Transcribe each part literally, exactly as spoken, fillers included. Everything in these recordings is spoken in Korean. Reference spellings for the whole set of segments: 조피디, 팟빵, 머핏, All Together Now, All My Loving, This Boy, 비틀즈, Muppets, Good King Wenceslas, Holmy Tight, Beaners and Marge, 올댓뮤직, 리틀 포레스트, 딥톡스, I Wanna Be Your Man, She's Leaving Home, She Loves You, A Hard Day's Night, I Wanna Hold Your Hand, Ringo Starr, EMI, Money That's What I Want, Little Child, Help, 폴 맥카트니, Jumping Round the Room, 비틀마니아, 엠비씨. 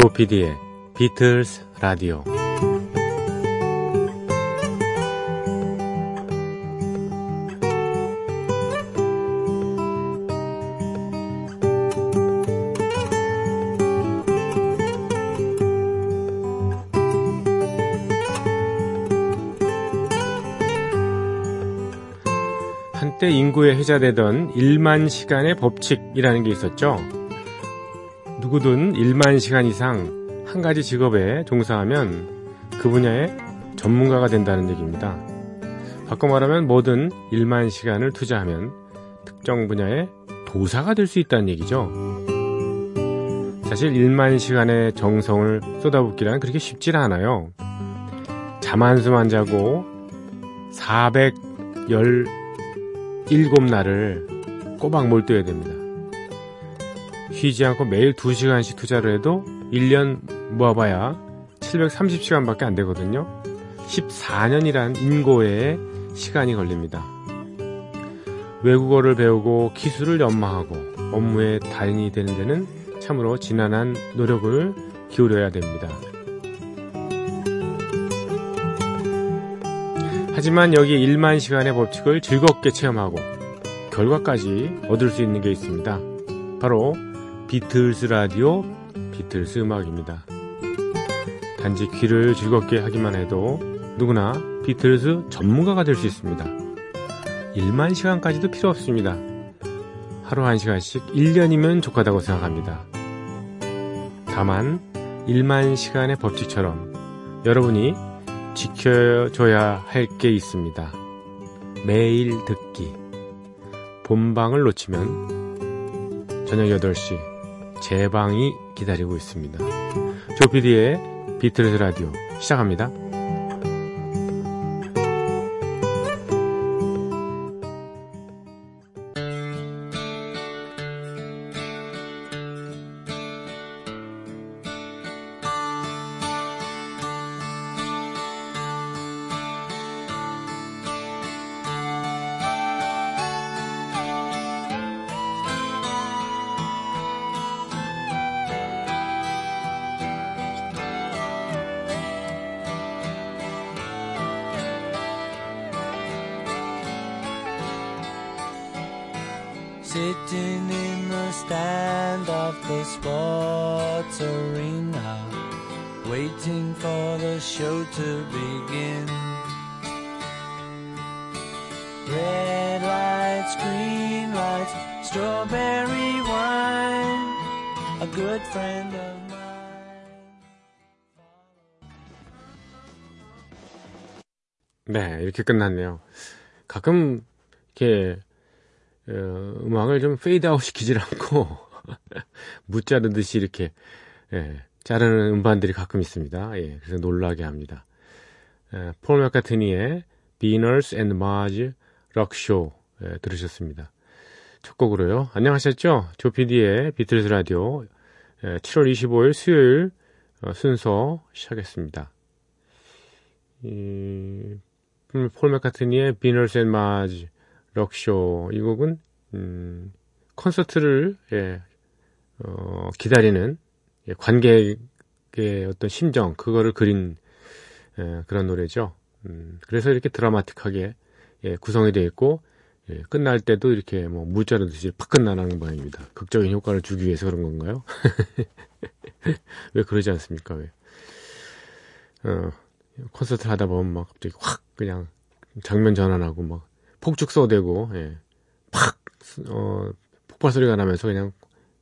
조피디의 비틀즈 라디오. 한때 인구에 회자되던 일만 시간의 법칙이라는 게 있었죠. 누구든 일만 시간 이상 한 가지 직업에 종사하면 그 분야의 전문가가 된다는 얘기입니다. 바꿔 말하면 뭐든 일만 시간을 투자하면 특정 분야의 도사가 될 수 있다는 얘기죠. 사실 일만 시간의 정성을 쏟아붓기란 그렇게 쉽지 않아요. 잠 한숨만 자고 사백십칠 날을 꼬박 몰두해야 됩니다. 쉬지 않고 매일 두 시간씩 투자를 해도 일 년 모아봐야 칠백삼십 시간밖에 안 되거든요. 십사 년이란 인고의 시간이 걸립니다. 외국어를 배우고 기술을 연마하고 업무에 달인이 되는 데는 참으로 지난한 노력을 기울여야 됩니다. 하지만 여기 일만 시간의 법칙을 즐겁게 체험하고 결과까지 얻을 수 있는 게 있습니다. 바로 비틀즈 라디오, 비틀즈 음악입니다. 단지 귀를 즐겁게 하기만 해도 누구나 비틀즈 전문가가 될 수 있습니다. 일만 시간까지도 필요 없습니다. 하루 한 시간씩 일 년이면 족하다고 생각합니다. 다만 일만 시간의 법칙처럼 여러분이 지켜줘야 할 게 있습니다. 매일 듣기. 본방을 놓치면 저녁 여덟 시 제 방이 기다리고 있습니다. 조피디의 비틀즈 라디오 시작합니다. Sitting in the stand of the sports arena, waiting for the show to begin. Red lights, green lights, strawberry wine, a good friend of mine. 네, 이렇게 끝났네요. 가끔 이렇게 음악을 좀 페이드아웃 시키질 않고 무자르듯이 이렇게 예, 자르는 음반들이 가끔 있습니다. 예, 그래서 놀라게 합니다. 예, 폴 맥카트니의 Beaners and Marge 록쇼 예, 들으셨습니다. 첫 곡으로요. 안녕하셨죠? 조피디의 비틀즈 라디오 예, 칠월 이십오일 수요일 어, 순서 시작했습니다. 음, 폴 맥카트니의 Beaners and Marge 록쇼. 이 곡은 음, 콘서트를 예, 어, 기다리는 예, 관객의 어떤 심정 그거를 그린 예, 그런 노래죠. 음, 그래서 이렇게 드라마틱하게 예, 구성이 되어 있고 예, 끝날 때도 이렇게 뭐 물자르듯이 팍 끝나는 모양입니다. 극적인 효과를 주기 위해서 그런 건가요? 왜 그러지 않습니까? 왜? 어, 콘서트를 하다 보면 막 갑자기 확 그냥 장면 전환하고 막 폭죽 쏘대고 예. 팍 어, 폭발 소리가 나면서 그냥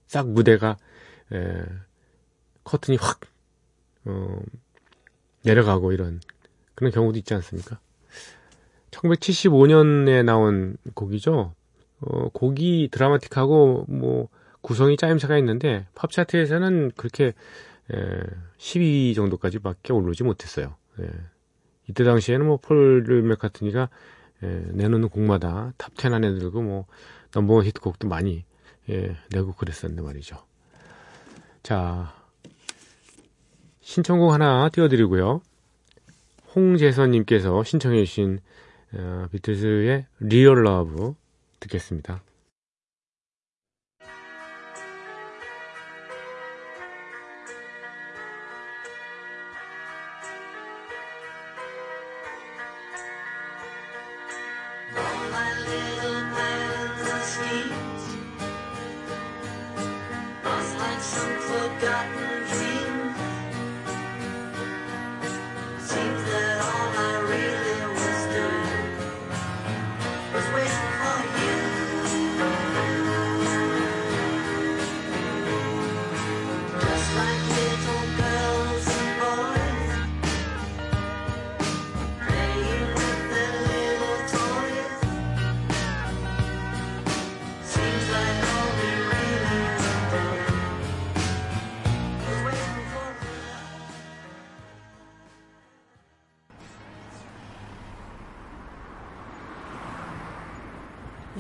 싹 무대가 예, 커튼이 확 어, 내려가고 이런 그런 경우도 있지 않습니까? 천구백칠십오 년에 나온 곡이죠. 어, 곡이 드라마틱하고 뭐 구성이 짜임새가 있는데 팝 차트에서는 그렇게 예, 십이 위 정도까지밖에 오르지 못했어요. 예. 이때 당시에는 뭐 폴 맥카트니가 예, 내놓는 곡마다 탑텐 안에 들고 뭐 넘버원 히트곡도 많이 예, 내고 그랬었는데 말이죠. 자, 신청곡 하나 띄워드리고요. 홍재선님께서 신청해 주신 어, 비틀즈의 리얼 러브 듣겠습니다.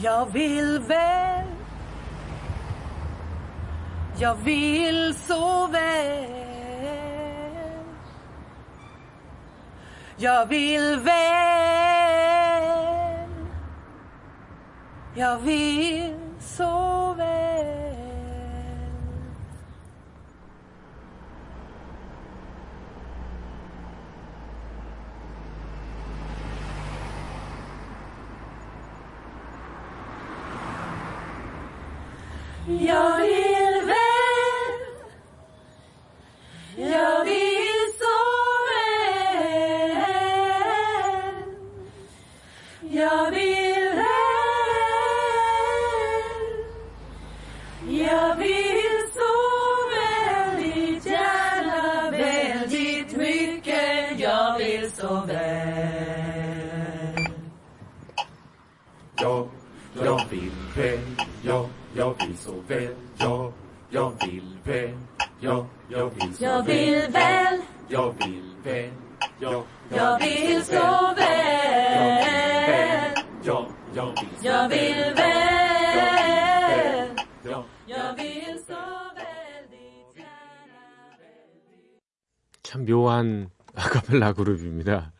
Jag vill väl, jag vill så väl, jag vill väl, jag vill så väl. Jag vill väl, jag vill så väl, jag vill väl, jag vill så väldigt gärna, väldigt mycket, jag vill så väl. Jag, jag vill väl, jag Jag vill så väl, jag, jag vill väl, jag, jag vill så jag vill väl, jag vill väl, jag, jag vill så väl, jag, jag vill så väl, jag vill väl, jag, jag vill så väldigt gärna. 참 묘한 아카펠라 그룹입니다.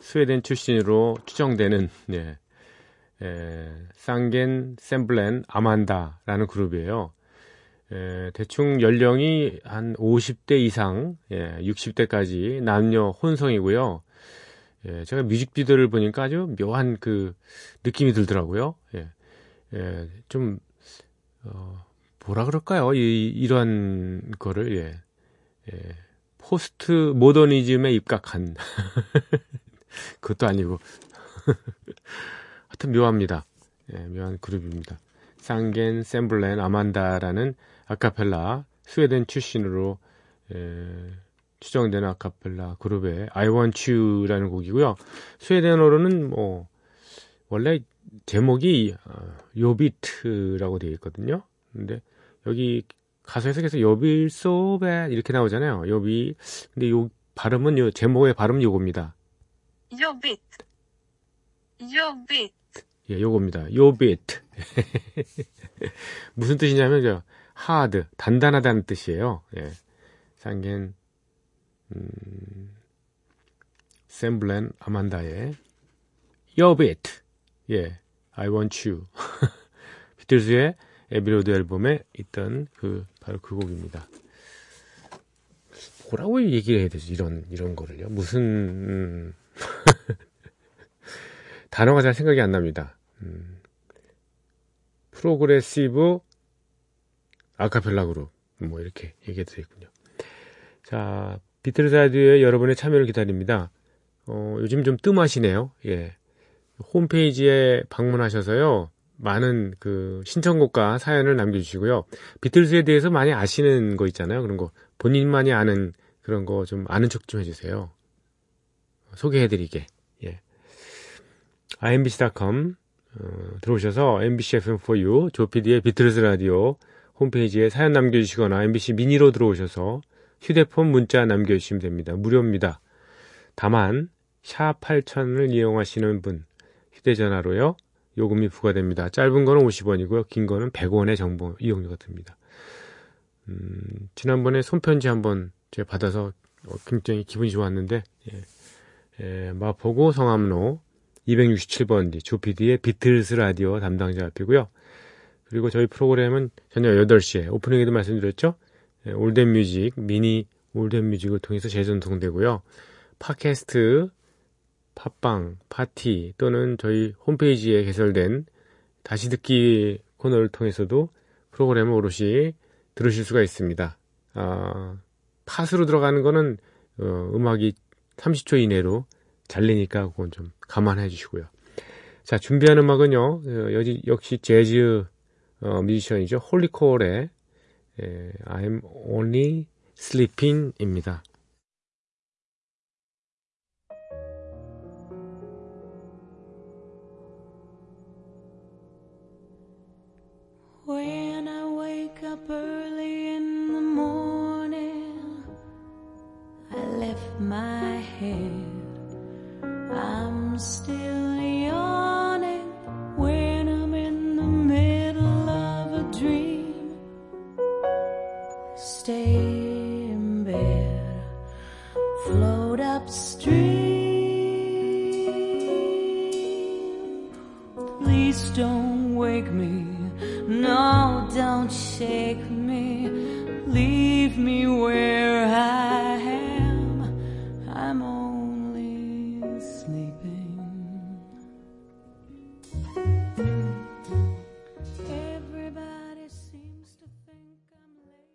스웨덴 출신으로 추정되는, 예. 에, 상겐 샘블렌 아만다라는 그룹이에요. 에, 대충 연령이 한 오십 대 이상, 예, 육십 대까지 남녀 혼성이고요. 예, 제가 뮤직비디오를 보니까 아주 묘한 그 느낌이 들더라고요. 예, 예, 좀 어, 뭐라 그럴까요? 이, 이러한 거를 예, 예, 포스트 모더니즘에 입각한 그것도 아니고 하여튼 묘합니다. 예, 묘한 그룹입니다. 상겐, 샘블렌, 아만다라는 아카펠라, 스웨덴 출신으로 예, 추정되는 아카펠라 그룹의 I Want You라는 곡이고요. 스웨덴어로는 뭐 원래 제목이 요비트라고 되어 있거든요. 근데 여기 가사에서 계속 요빌 소베 이렇게 나오잖아요. 요비. 근데 요 발음은 요 제목의 발음 요겁니다. 요비트. 요비트. 예, 요겁니다. 요비트. 무슨 뜻이냐면 저 하드, 단단하다는 뜻이에요. 예. 상겐 음, 샘블렌 아만다의 요비트. 예. I want you. 비틀즈의 에비 로드 앨범에 있던 그 바로 그 곡입니다. 뭐라고 얘기를 해야 되지? 이런 이런 거를요. 무슨 음, 단어가 잘 생각이 안 납니다. 음, 프로그레시브 아카펠라 그룹 뭐 이렇게 얘기해도 되겠군요. 자, 비틀즈 라디오에 여러분의 참여를 기다립니다. 어, 요즘 좀 뜸하시네요. 예, 홈페이지에 방문하셔서요 많은 그 신청곡과 사연을 남겨주시고요. 비틀즈에 대해서 많이 아시는 거 있잖아요. 그런 거 본인만이 아는 그런 거 좀 아는 척 좀 해주세요. 소개해드리게. 예. 아이엠비씨 닷컴 어, 들어오셔서 엠비씨 에프엠 포유 조피디의 비틀즈 라디오 홈페이지에 사연 남겨주시거나 엠비씨 미니로 들어오셔서 휴대폰 문자 남겨주시면 됩니다. 무료입니다. 다만 샵 팔천을 이용하시는 분 휴대전화로요 요금이 부과됩니다. 짧은 거는 오십 원이고요 긴 거는 백 원의 정보 이용료가 듭니다. 음, 지난번에 손편지 한번 제가 받아서 굉장히 기분이 좋았는데 예. 예, 마포구 성암로 이백육십칠 번지 조피디의 비틀즈 라디오 담당자 앞이고요. 그리고 저희 프로그램은 저녁 여덟 시에 오프닝에도 말씀드렸죠. 올댓뮤직 미니 올댓뮤직을 통해서 재전송되고요. 팟캐스트, 팟빵, 파티 또는 저희 홈페이지에 개설된 다시 듣기 코너를 통해서도 프로그램을 오롯이 들으실 수가 있습니다. 어, 팟으로 들어가는 거는 어, 음악이 삼십 초 이내로 잘리니까 그건 좀 감안해 주시고요. 자, 준비한 음악은요. 어, 역시 재즈 어, 뮤지션이죠. 홀리콜의 에, I'm Only Sleeping 입니다. When I wake up early in the morning, I lift my head, I'm still yawning. When I'm in the middle of a dream, stay in bed, float upstream. Please don't wake me, no, don't shake me, leave me where I am, I'm only sleeping. Everybody seems to think I'm late.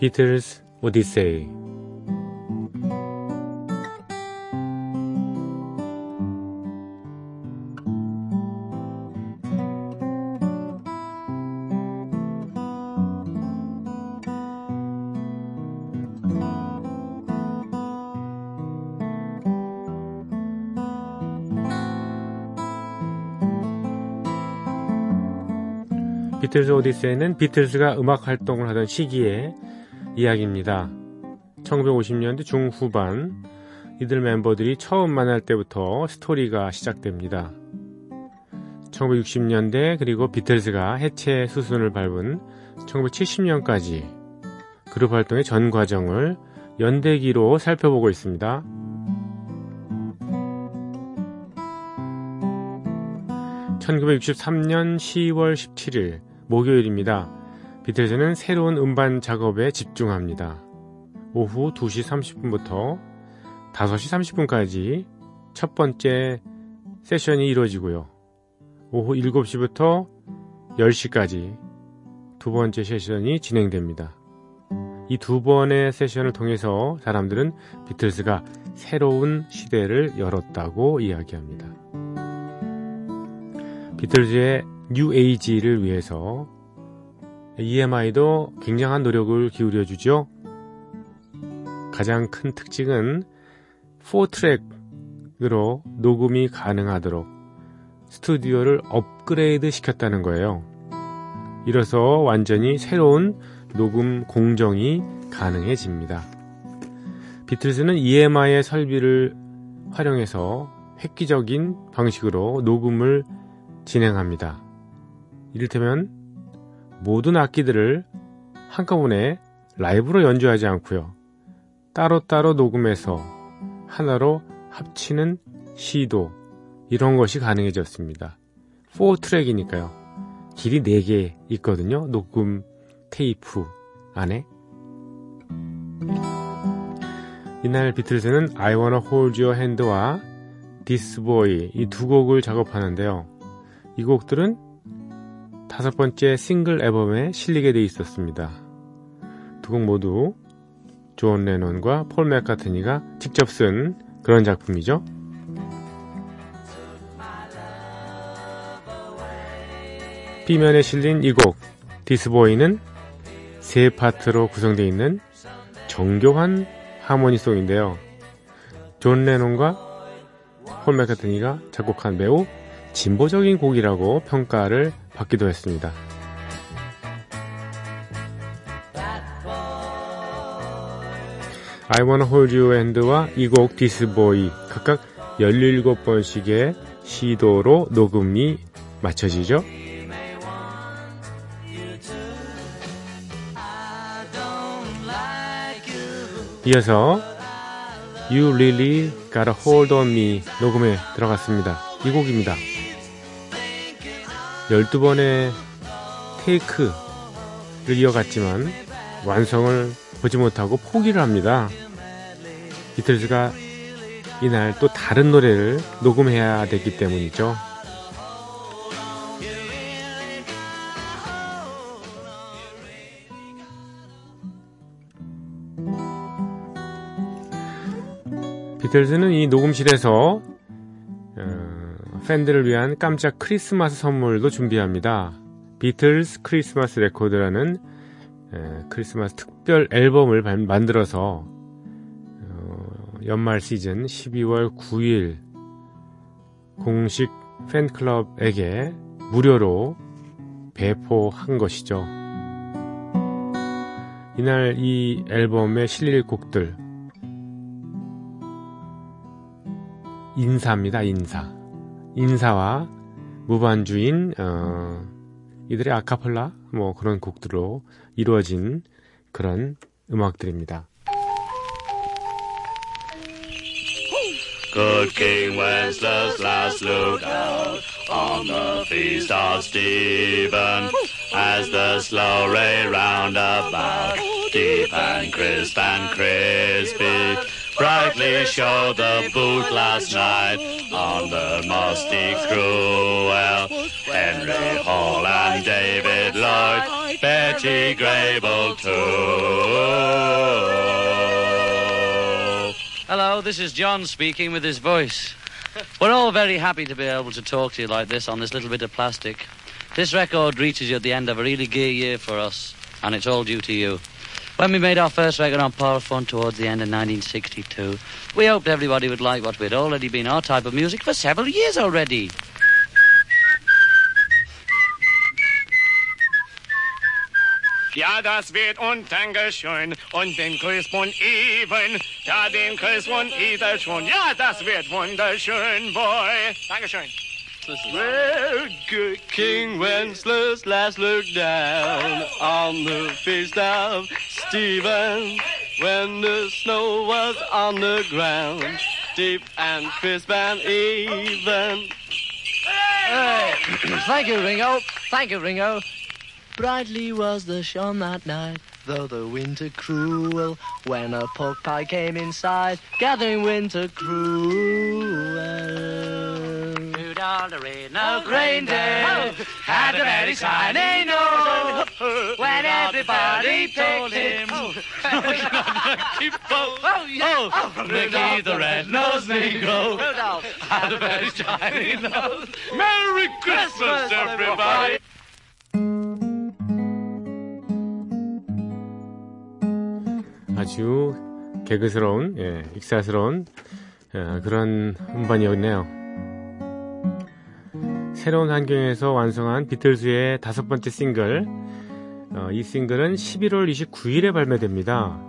비틀즈 오디세이. 비틀즈 오디세이는 비틀즈가 음악 활동을 하던 시기에 이야기입니다. 천구백오십 년대 중후반 이들 멤버들이 처음 만날 때부터 스토리가 시작됩니다. 천구백육십 년대 그리고 비틀즈가 해체 수순을 밟은 천구백칠십 년까지 그룹 활동의 전 과정을 연대기로 살펴보고 있습니다. 천구백육십삼 년 시월 십칠일 목요일입니다. 비틀즈는 새로운 음반 작업에 집중합니다. 오후 두 시 삼십 분부터 다섯 시 삼십 분까지 첫 번째 세션이 이루어지고요. 오후 일곱 시부터 열 시까지 두 번째 세션이 진행됩니다. 이 두 번의 세션을 통해서 사람들은 비틀즈가 새로운 시대를 열었다고 이야기합니다. 비틀즈의 뉴 에이지를 위해서 이엠아이도 굉장한 노력을 기울여 주죠. 가장 큰 특징은 포트랙으로 녹음이 가능하도록 스튜디오를 업그레이드 시켰다는 거예요. 이로써 완전히 새로운 녹음 공정이 가능해집니다. 비틀즈는 이엠아이의 설비를 활용해서 획기적인 방식으로 녹음을 진행합니다. 이를테면 모든 악기들을 한꺼번에 라이브로 연주하지 않고요. 따로따로 녹음해서 하나로 합치는 시도, 이런 것이 가능해졌습니다. 포트랙이니까요. 길이 네 개 있거든요. 녹음 테이프 안에. 이날 비틀즈는 I Wanna Hold Your Hand와 This Boy 이 두 곡을 작업하는데요. 이 곡들은 다섯 번째 싱글 앨범에 실리게 돼 있었습니다. 두 곡 모두 존 레논과 폴 맥카트니가 직접 쓴 그런 작품이죠. B면에 실린 이 곡 This Boy는 세 파트로 구성되어 있는 정교한 하모니송인데요. 존 레논과 폴 맥카트니가 작곡한 매우 진보적인 곡이라고 평가를 받기도 했습니다. I Wanna Hold Your Hand와 이 곡 This Boy 각각 열일곱 번씩의 시도로 녹음이 맞춰지죠. 이어서 You Really Got a Hold on Me 녹음에 들어갔습니다. 이 곡입니다. 열두 번의 테이크를 이어갔지만 완성을 보지 못하고 포기를 합니다. 비틀즈가 이날 또 다른 노래를 녹음해야 되기 때문이죠. 비틀즈는 이 녹음실에서 어, 팬들을 위한 깜짝 크리스마스 선물도 준비합니다. 비틀즈 크리스마스 레코드라는 에, 크리스마스 특별 앨범을 바, 만들어서 어, 연말 시즌 십이월 구일 공식 팬클럽에게 무료로 배포한 것이죠. 이날 이 앨범에 실릴 곡들 인사입니다. 인사. 인사와 무반주인 어, 이들의 아카펠라 뭐 그런 곡들로 이루어진 그런 음악들입니다. Good King Wenceslas last looked out on the feast of Stephen as the slow ray round about deep and crisp and crispy brightly showed the boot last night on the musty Cruel. Henry Hall and David Lloyd, Betty Grable too. Hello, this is John speaking with his voice. We're all very happy to be able to talk to you like this on this little bit of plastic. This record reaches you at the end of a really gear year for us, and it's all due to you. When we made our first record on Parlophone towards the end of nineteen sixty-two, we hoped everybody would like what we'd already been our type of music for several years already. Ja, das wird und Dankeschön und den Kuss von Even, ja, den Kuss von Ether schon, ja, das wird wunderschön, boy. Dankeschön. Well, good King Wenceslas last looked down on the feast of Stephen when the snow was on the ground, deep and crisp and even. Hey. Thank you, Ringo. Thank you, Ringo. Brightly was the shone that night, though the winter cruel, when a pork pie came inside, gathering winter cruel. Food on the rain, no grain day, had a very shiny nose, when everybody told him, oh, Ricky the red-nosed Negro, had a very shiny nose. Merry Christmas, everybody. 아주 개그스러운, 예, 익사스러운 예, 그런 음반이었네요. 새로운 환경에서 완성한 비틀즈의 다섯 번째 싱글. 어, 이 싱글은 십일월 이십구일에 발매됩니다.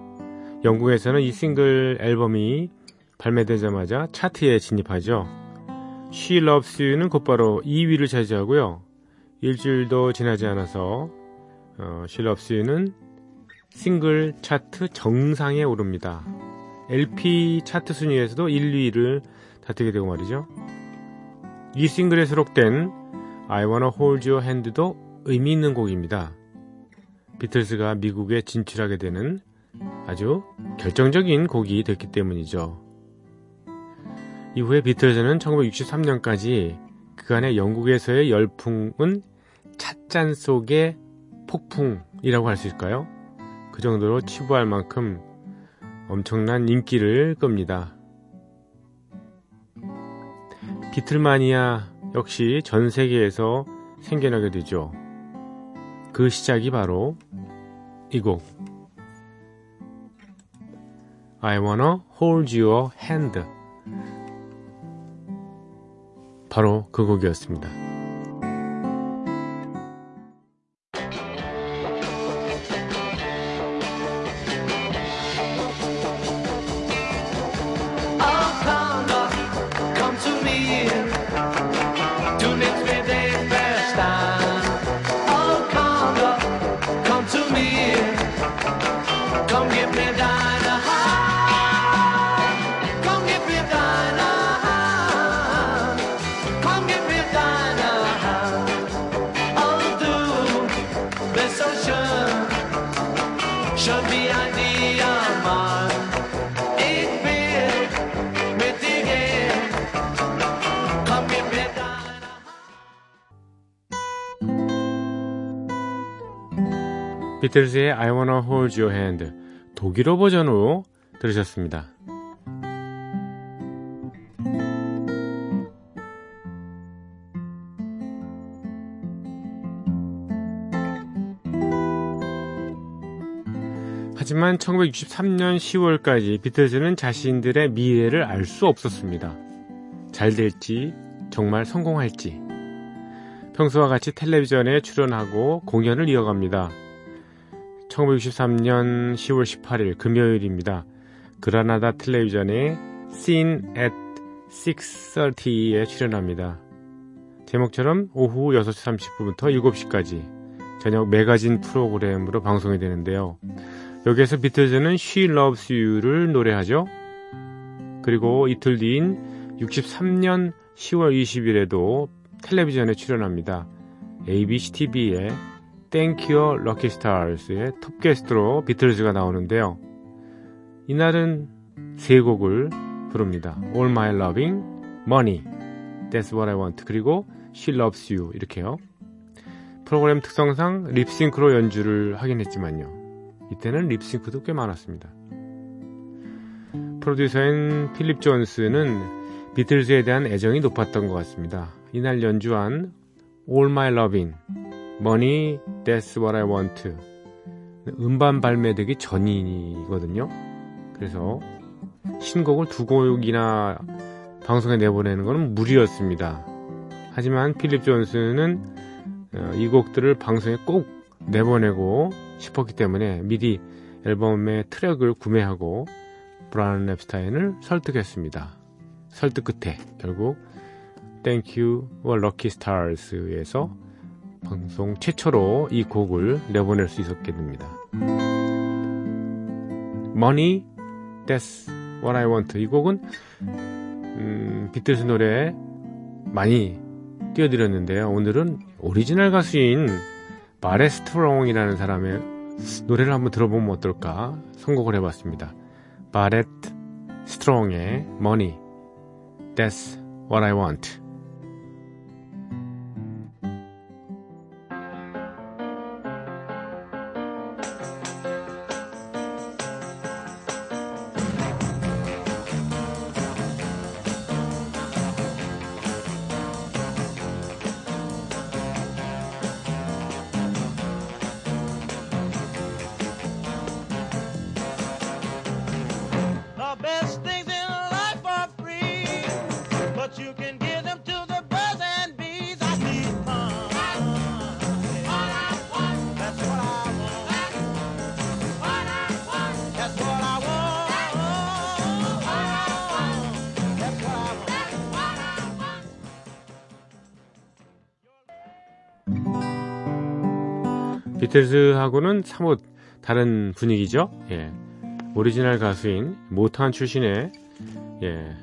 영국에서는 이 싱글 앨범이 발매되자마자 차트에 진입하죠. She Loves You는 곧바로 이 위를 차지하고요. 일주일도 지나지 않아서 어, She Loves You는 싱글 차트 정상에 오릅니다. 엘피 차트 순위에서도 일 위를 다투게 되고 말이죠. 이 싱글에 수록된 I Wanna Hold Your Hand도 의미 있는 곡입니다. 비틀즈가 미국에 진출하게 되는 아주 결정적인 곡이 됐기 때문이죠. 이후에 비틀즈는 천구백육십삼년까지 그간의 영국에서의 열풍은 찻잔 속의 폭풍이라고 할 수 있을까요? 그 정도로 치부할 만큼 엄청난 인기를 끕니다. 비틀마니아 역시 전 세계에서 생겨나게 되죠. 그 시작이 바로 이 곡 I Wanna Hold Your Hand 바로 그 곡이었습니다. schon wie ein Diamant. Ich will mit dir gehen. Komm, gib mir deine Hand. 비틀즈의 I Wanna Hold Your Hand 독일어 버전으로 들으셨습니다. 하지만 천구백육십삼 년 시월까지 비틀즈는 자신들의 미래를 알 수 없었습니다. 잘 될지, 정말 성공할지. 평소와 같이 텔레비전에 출연하고 공연을 이어갑니다. 천구백육십삼 년 시월 십팔일 금요일입니다. 그라나다 텔레비전의 Scene at 여섯 서티에 출연합니다. 제목처럼 오후 여섯 시 삼십 분부터 일곱 시까지 저녁 매거진 프로그램으로 방송이 되는데요. 여기에서 비틀즈는 She Loves You를 노래하죠. 그리고 이틀 뒤인 육십삼 년 시월 이십일에도 텔레비전에 출연합니다. 에이비씨 티비의 Thank Your Lucky Stars의 톱게스트로 비틀즈가 나오는데요. 이날은 세 곡을 부릅니다. All My Loving, Money, That's What I Want, 그리고 She Loves You 이렇게요. 프로그램 특성상 립싱크로 연주를 하긴 했지만요. 이때는 립싱크도 꽤 많았습니다. 프로듀서인 필립 존스는 비틀즈에 대한 애정이 높았던 것 같습니다. 이날 연주한 All My Loving, Money That's What I Want 음반 발매되기 전이거든요. 그래서 신곡을 두 곡이나 방송에 내보내는 건 무리였습니다. 하지만 필립 존스는 이 곡들을 방송에 꼭 내보내고 싶었기 때문에 미리 앨범의 트랙을 구매하고 브라운 랩스타인을 설득했습니다. 설득 끝에 결국 Thank You와 Lucky Stars에서 방송 최초로 이 곡을 내보낼 수 있었게 됩니다. Money, That's What I Want 이 곡은 음, 비틀스 노래에 많이 띄워드렸는데요. 오늘은 오리지널 가수인 마레 스트롱이라는 사람의 노래를 한번 들어보면 어떨까 선곡을 해봤습니다. 바렛 스트롱의 Money, That's What I Want. 비틀즈하고는 사뭇 다른 분위기죠. 예. 오리지널 가수인 모타운 출신의 예.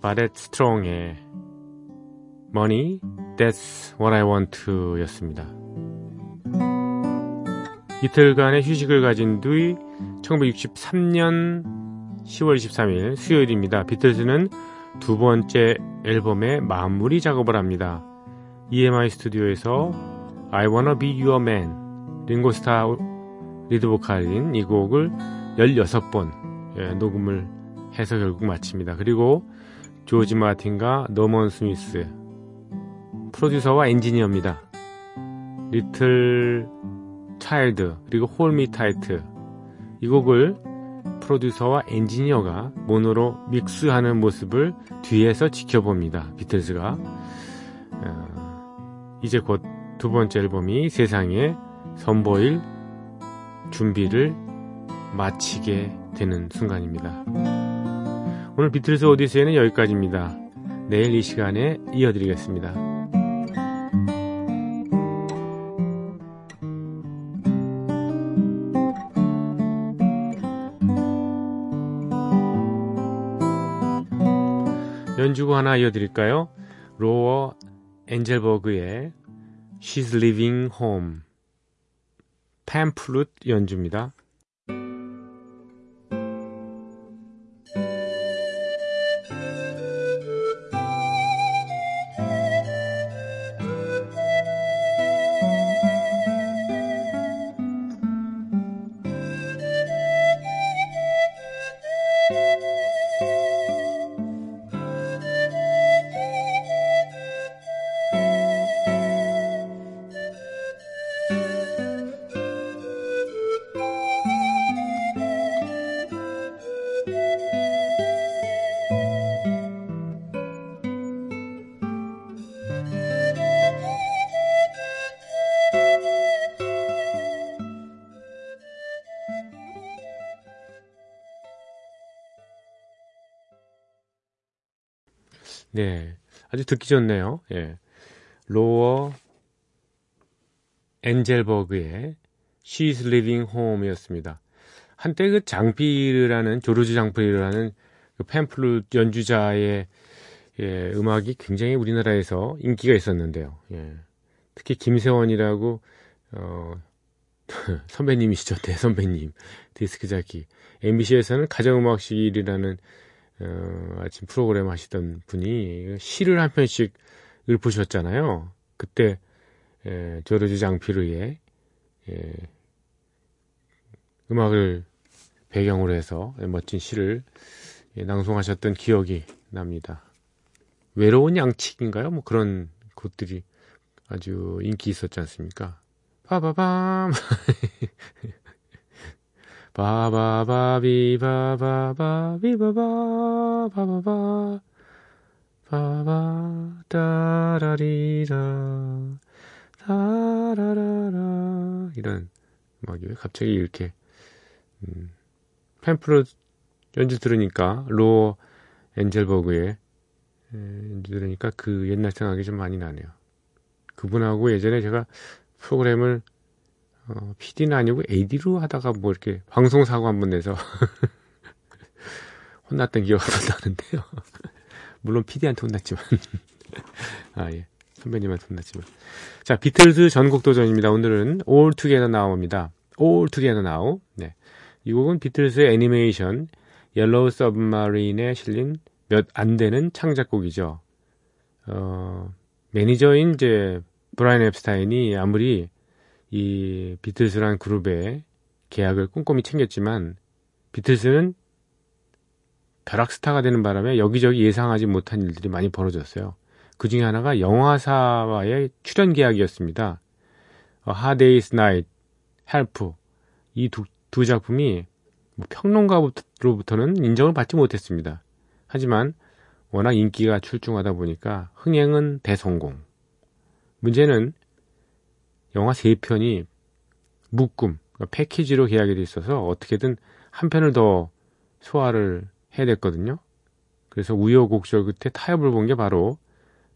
바렛 스트롱의 Money, That's What I Want 였습니다. 이틀간의 휴식을 가진 뒤 천구백육십삼 년 시월 이십삼일 수요일입니다. 비틀즈는 두 번째 앨범의 마무리 작업을 합니다. 이엠아이 스튜디오에서 I Wanna Be Your Man 링고스타 리드보컬인 이 곡을 열여섯 번 예, 녹음을 해서 결국 마칩니다. 그리고 조지 마틴과 너먼 스미스 프로듀서와 엔지니어입니다. 리틀 차일드 그리고 홀미 타이트 이 곡을 프로듀서와 엔지니어가 모노로 믹스하는 모습을 뒤에서 지켜봅니다. 비틀즈가 어, 이제 곧 두 번째 앨범이 세상에 선보일 준비를 마치게 되는 순간입니다. 오늘 비틀즈 오디세이는 여기까지입니다. 내일 이 시간에 이어드리겠습니다. 연주곡 하나 이어드릴까요? 로어 엔젤버그의 She's Leaving Home 팬플룻 연주입니다. 네, 아주 듣기 좋네요. 예, 로어 엔젤버그의 She's Leaving Home 이었습니다. 한때 그 장필이라는, 조르주 장필이라는 그 팬플룻 연주자의 예, 음악이 굉장히 우리나라에서 인기가 있었는데요. 예, 특히 김세원이라고 어, 선배님이시죠. 대선배님, 디스크자키. 엠비씨에서는 가정음악실이라는 어, 아침 프로그램 하시던 분이 시를 한 편씩 읊으셨잖아요. 그때 예, 조르주 장필의 예, 음악을 배경으로 해서 멋진 시를 예, 낭송하셨던 기억이 납니다. 외로운 양치기인가요? 뭐 그런 것들이 아주 인기 있었지 않습니까? 바바밤 바바바비바바바비바바 바바바 바바다라리라 다라라라 이런 음악이 왜 갑자기 이렇게 음, 팬프로 연주 들으니까 로 엔젤버그의 연주 들으니까 그 옛날 생각이 좀 많이 나네요. 그분하고 예전에 제가 프로그램을 어, 피디는 아니고 에이디로 하다가 뭐 이렇게 방송사고 한번 내서 혼났던 기억이 나는데요. 물론 피디한테 혼났지만 아, 예. 선배님한테 혼났지만. 자, 비틀즈 전곡 도전입니다. 오늘은 All Together Now입니다. All Together Now. 네. 이 곡은 비틀즈의 애니메이션 옐로우 서브마린에 실린 몇 안 되는 창작곡이죠. 어, 매니저인 이제 브라이언 앱스타인이 아무리 이 비틀즈라는 그룹의 계약을 꼼꼼히 챙겼지만 비틀즈는 벼락스타가 되는 바람에 여기저기 예상하지 못한 일들이 많이 벌어졌어요. 그 중에 하나가 영화사와의 출연 계약이었습니다. A Hard Day's Night, Help 이 두, 두 작품이 평론가로부터는 인정을 받지 못했습니다. 하지만 워낙 인기가 출중하다 보니까 흥행은 대성공. 문제는 영화 세 편이 묶음, 패키지로 계약이 돼 있어서 어떻게든 한 편을 더 소화를 해야 됐거든요. 그래서 우여곡절 끝에 타협을 본 게 바로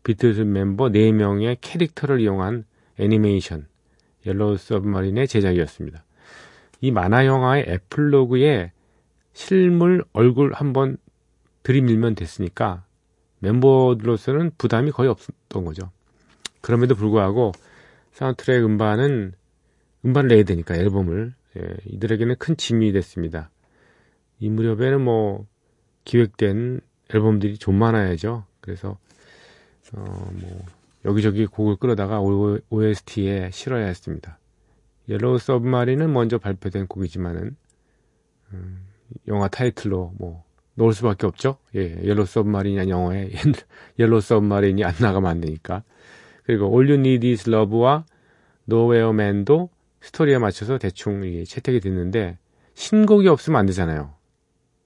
비틀즈 멤버 네 명의 캐릭터를 이용한 애니메이션 옐로우 서브마린의 제작이었습니다. 이 만화 영화의 에플로그에 실물 얼굴 한번 들이밀면 됐으니까 멤버들로서는 부담이 거의 없었던 거죠. 그럼에도 불구하고 사운드트랙 음반은 음반을 내야 되니까 앨범을 예, 이들에게는 큰 짐이 됐습니다. 이 무렵에는 뭐 기획된 앨범들이 좀 많아야죠. 그래서 어, 뭐 여기저기 곡을 끌어다가 오에스티에 실어야 했습니다. 옐로우 서브마린은 먼저 발표된 곡이지만은 음, 영화 타이틀로 뭐 넣을 수밖에 없죠. 예, 옐로우 서브마린이란 영화에 옐로우 서브마린이 안 나가면 안 되니까. 그리고 All You Need Is Love와 Nowhere Man도 스토리에 맞춰서 대충 채택이 됐는데 신곡이 없으면 안 되잖아요.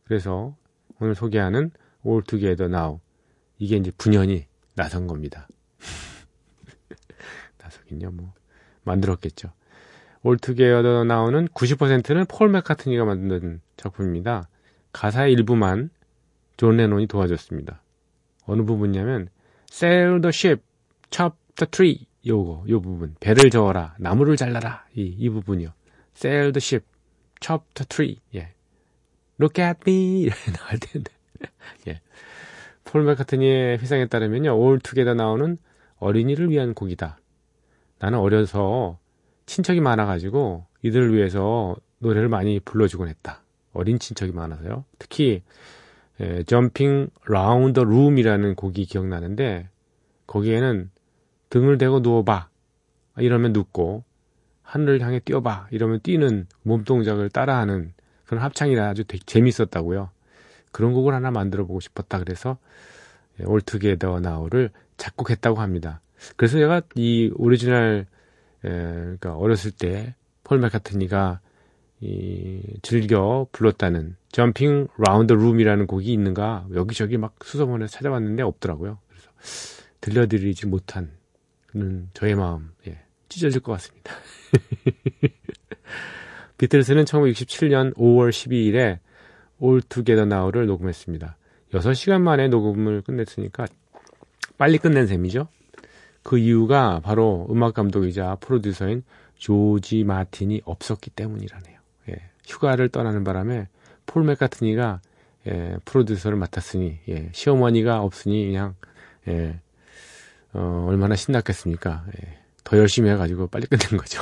그래서 오늘 소개하는 All Together Now 이게 이제 분연히 나선 겁니다. 나서긴요, 뭐 만들었겠죠. All Together Now는 구십 퍼센트는 폴 맥카트니가 만든 작품입니다. 가사의 일부만 존 레논이 도와줬습니다. 어느 부분이냐면 Sail the ship, chop the tree 요거 요 부분 배를 저어라 나무를 잘라라 이, 이 부분이요. Sail the ship, chop the tree 예. Look at me 이렇게 나갈 텐데 예. 폴 맥카트니의 회상에 따르면요 All Together 나오는 어린이를 위한 곡이다. 나는 어려서 친척이 많아가지고 이들을 위해서 노래를 많이 불러주곤 했다. 어린 친척이 많아서요. 특히 예, Jumping Round the Room 이라는 곡이 기억나는데 거기에는 등을 대고 누워봐 이러면 눕고 하늘을 향해 뛰어봐 이러면 뛰는 몸동작을 따라하는 그런 합창이라 아주 되게 재밌었다고요. 그런 곡을 하나 만들어 보고 싶었다. 그래서 All Together Now를 작곡했다고 합니다. 그래서 제가 이 오리지널 에, 그러니까 어렸을 때 폴 맥카트니가 이, 즐겨 불렀다는 Jumping Round the Room 이라는 곡이 있는가 여기저기 막 수소문에 찾아봤는데 없더라고요. 그래서 들려드리지 못한 는 저의 마음 예, 찢어질 것 같습니다. 비틀스는 천구백육십칠 년 오월 십이일에 All Together Now를 녹음했습니다. 여섯 시간 만에 녹음을 끝냈으니까 빨리 끝낸 셈이죠. 그 이유가 바로 음악 감독이자 프로듀서인 조지 마틴이 없었기 때문이라네요. 예, 휴가를 떠나는 바람에 폴 맥카트니가 예, 프로듀서를 맡았으니 예, 시어머니가 없으니 그냥 예, 어, 얼마나 신났겠습니까. 예, 더 열심히 해가지고 빨리 끝낸 거죠.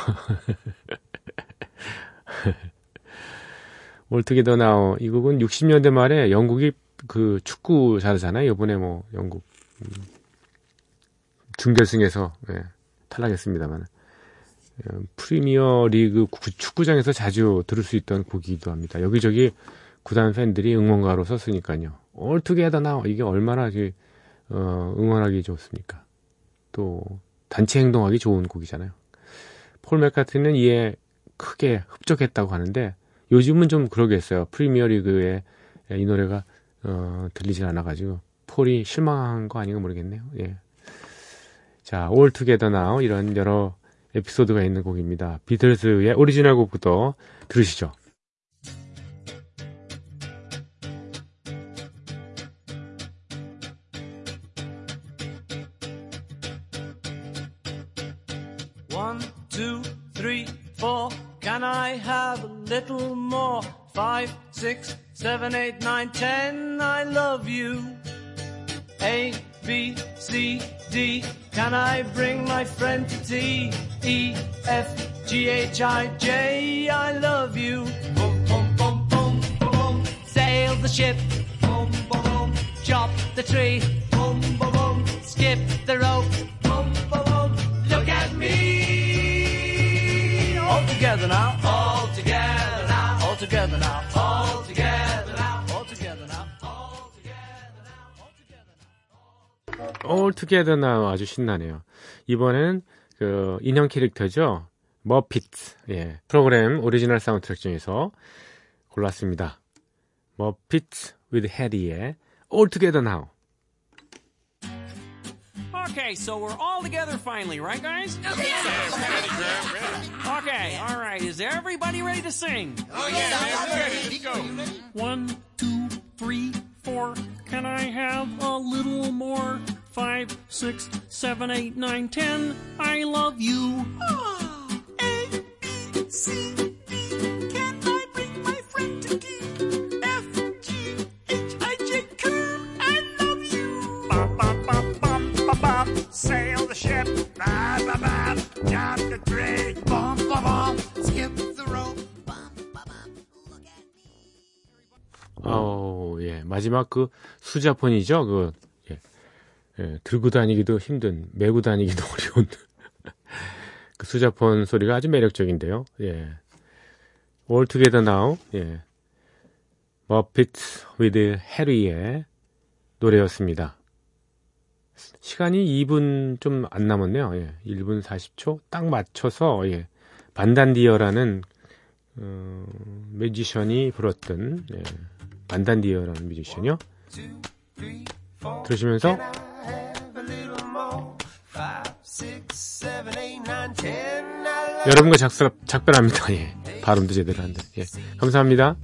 All Together Now 이 곡은 육십 년대 말에 영국이 그 축구 잘하잖아요. 이번에 뭐 영국 음, 준결승에서 예, 탈락했습니다만 예, 프리미어 리그 축구장에서 자주 들을 수 있던 곡이기도 합니다. 여기저기 구단 팬들이 응원가로 썼으니까요. All Together Now 이게 얼마나 어, 응원하기 좋습니까. 또 단체 행동하기 좋은 곡이잖아요. 폴 맥카트니는 이에 크게 흡족했다고 하는데 요즘은 좀 그러겠어요. 프리미어 리그에 이 노래가 어, 들리질 않아가지고 폴이 실망한 거 아닌가 모르겠네요. 예. 자, All Together Now 이런 여러 에피소드가 있는 곡입니다. 비틀즈의 오리지널 곡부터 들으시죠. One, two, three, four. Can I have a little more? Five, six, seven, eight, nine, ten. I love you. A, B, C, D. Can I bring my friend to tea? E, F, G, H, I, J. I love you. Boom, boom, boom, boom, boom, boom. Sail the ship. Boom, boom, boom. Chop the tree. Boom, boom, boom. Skip the rope. Boom, boom, boom. Look at me. All together now. All together now. All together now. All together now. All together now. All Together Now 아주 신나네요. 이번에는 그 인형 캐릭터죠. 머핏 예. 프로그램 오리지널 사운드트랙 중에서 골랐습니다. 머핏 with 해리의 All Together Now. Okay, so we're all together finally, right guys? Okay. Yeah. Okay, all right. Is everybody ready to sing? Oh yeah, everybody. Go. One, two, three, four. Can I have a little more? Five, six, seven, eight, nine, ten. I love you. Oh, A, B, C, D. Can I bring my friend to D? F, G, H, I, J, K. I love you. Bop, bop, bop, bop, bop, bop. Sail the ship. Bop, bop, bop. Jump the tree. Bop, bop, bop. Skip the rope. 어, 예. 마지막 그 수자폰이죠. 그 예. 예. 들고 다니기도 힘든, 메고 다니기도 어려운 그 수자폰 소리가 아주 매력적인데요. 예. All Together Now. 예. Muppets with 해리의 노래였습니다. 시간이 이 분 좀 안 남았네요. 예. 일 분 사십 초 딱 맞춰서 예. 반단디어라는 어, 뮤지션이 불었던 예. 반단디어라는 뮤지션이요. 들으시면서 여러분과 작사, 작별합니다. 예. 발음도 제대로 안 돼. 예. 감사합니다.